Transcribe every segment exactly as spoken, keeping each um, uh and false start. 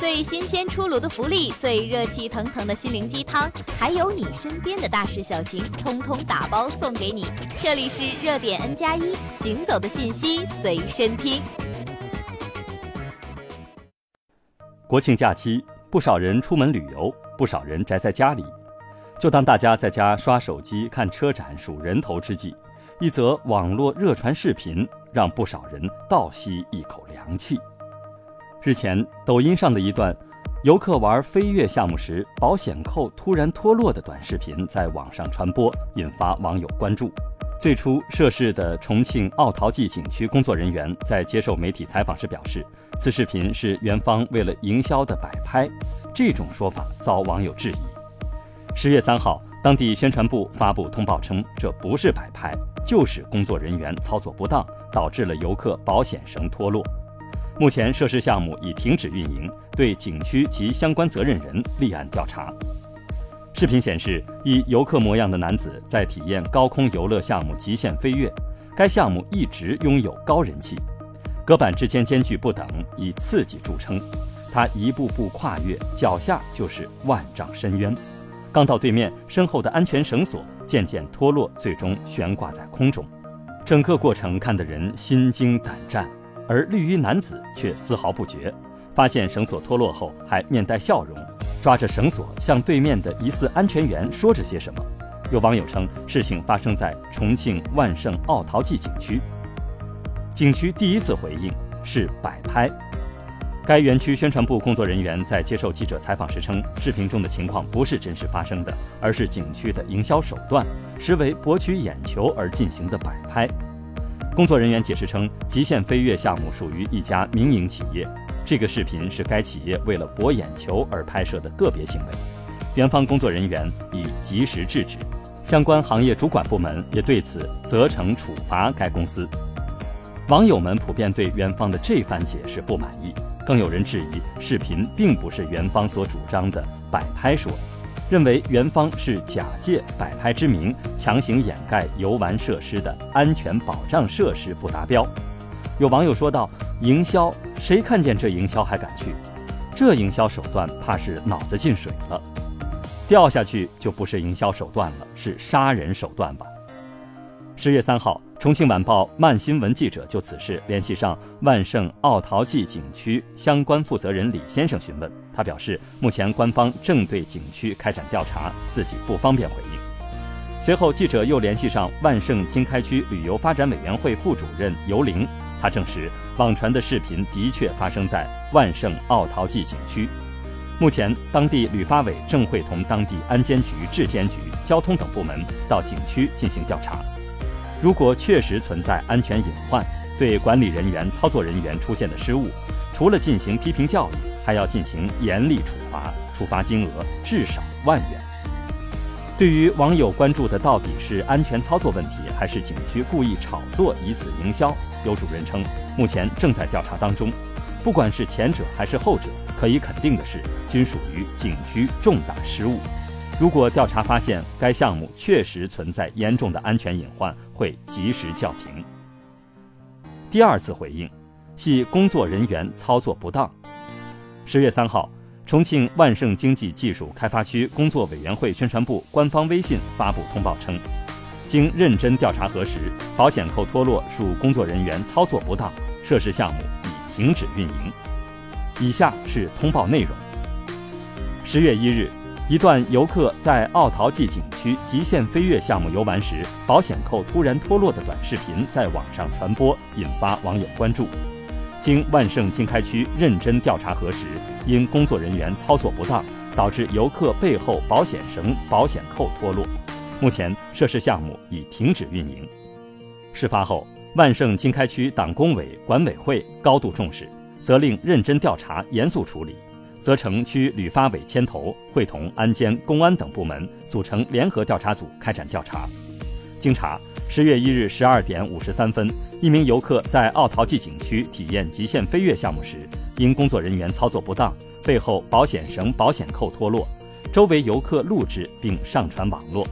最新鲜出炉的福利，最热气腾腾的心灵鸡汤，还有你身边的大事小情，通通打包送给你。这里是热点 N 加一，行走的信息随身听。国庆假期，不少人出门旅游，不少人宅在家里。就当大家在家刷手机、看车展、数人头之际，一则网络热传视频让不少人倒吸一口凉气。日前，抖音上的一段游客玩飞跃项目时保险扣突然脱落的短视频在网上传播，引发网友关注。最初涉事的重庆奥陶纪景区工作人员在接受媒体采访时表示，此视频是园方为了营销的摆拍，这种说法遭网友质疑。十月三号，当地宣传部发布通报称，这不是摆拍，就是工作人员操作不当，导致了游客保险绳脱落。目前涉事项目已停止运营，对景区及相关责任人立案调查。视频显示，一游客模样的男子在体验高空游乐项目极限飞跃，该项目一直拥有高人气，隔板之间间距不等，以刺激著称。他一步步跨越，脚下就是万丈深渊。刚到对面，身后的安全绳索渐渐脱落，最终悬挂在空中。整个过程看得人心惊胆战，而绿衣男子却丝毫不觉，发现绳索脱落后还面带笑容，抓着绳索向对面的疑似安全员说着些什么。有网友称，事情发生在重庆万盛奥陶纪景区，景区第一次回应是摆拍。该园区宣传部工作人员在接受记者采访时称，视频中的情况不是真实发生的，而是景区的营销手段，实为博取眼球而进行的摆拍。工作人员解释称，极限飞跃项目属于一家民营企业，这个视频是该企业为了博眼球而拍摄的个别行为。园方工作人员已及时制止，相关行业主管部门也对此责成处罚该公司。网友们普遍对园方的这番解释不满意，更有人质疑视频并不是园方所主张的摆拍说，认为园方是假借摆拍之名，强行掩盖游玩设施的安全保障设施不达标。有网友说道，营销，谁看见这营销还敢去？这营销手段怕是脑子进水了，掉下去就不是营销手段了，是杀人手段吧。十月三号，重庆晚报慢新闻记者就此事联系上万盛奥陶纪景区相关负责人李先生询问，他表示目前官方正对景区开展调查，自己不方便回应。随后记者又联系上万盛经开区旅游发展委员会副主任尤玲，他证实网传的视频的确发生在万盛奥陶纪景区。目前当地旅发委正会同当地安监局、质监局、交通等部门到景区进行调查，如果确实存在安全隐患，对管理人员、操作人员出现的失误，除了进行批评教育，还要进行严厉处罚，处罚金额至少万元。对于网友关注的到底是安全操作问题，还是景区故意炒作以此营销，有主任称，目前正在调查当中。不管是前者还是后者，可以肯定的是，均属于景区重大失误。如果调查发现该项目确实存在严重的安全隐患，会及时叫停。第二次回应系工作人员操作不当。十月三号，重庆万盛经济技术开发区工作委员会宣传部官方微信发布通报称，经认真调查核实，保险扣脱落属工作人员操作不当，涉事项目已停止运营。以下是通报内容。十月一日，一段游客在奥陶纪景区极限飞跃项目游玩时，保险扣突然脱落的短视频在网上传播，引发网友关注。经万盛经开区认真调查核实，因工作人员操作不当，导致游客背后保险绳、保险扣脱落。目前涉事项目已停止运营。事发后，万盛经开区党工委、管委会高度重视，责令认真调查，严肃处理。责成区旅发委牵头，会同安监、公安等部门组成联合调查组开展调查。经查，十月一日十二点五十三分，一名游客在奥陶纪景区体验极限飞跃项目时，因工作人员操作不当，背后保险绳、保险扣脱落，周围游客录制并上传网络。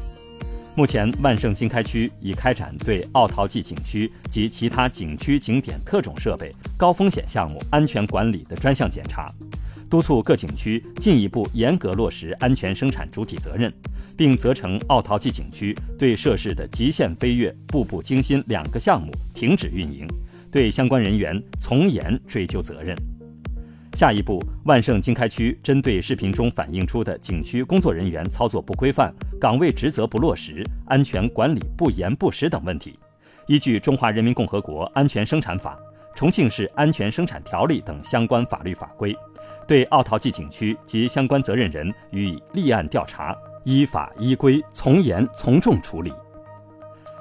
目前万盛经开区已开展对奥陶纪景区及其他景区景点特种设备、高风险项目安全管理的专项检查。督促各景区进一步严格落实安全生产主体责任，并责成奥陶纪景区对设施的极限飞跃、步步惊心两个项目停止运营，对相关人员从严追究责任。下一步，万盛经开区针对视频中反映出的景区工作人员操作不规范、岗位职责不落实、安全管理不严不实等问题，依据《中华人民共和国安全生产法》、《重庆市安全生产条例》等相关法律法规，对奥陶纪景区及相关责任人予以立案调查，依法依规从严从重处理。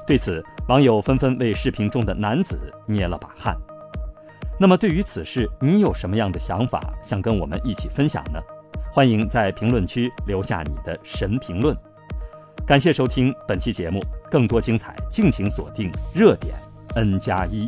对此，网友纷纷为视频中的男子捏了把汗。那么对于此事，你有什么样的想法想跟我们一起分享呢？欢迎在评论区留下你的神评论。感谢收听本期节目，更多精彩敬请锁定热点N加一。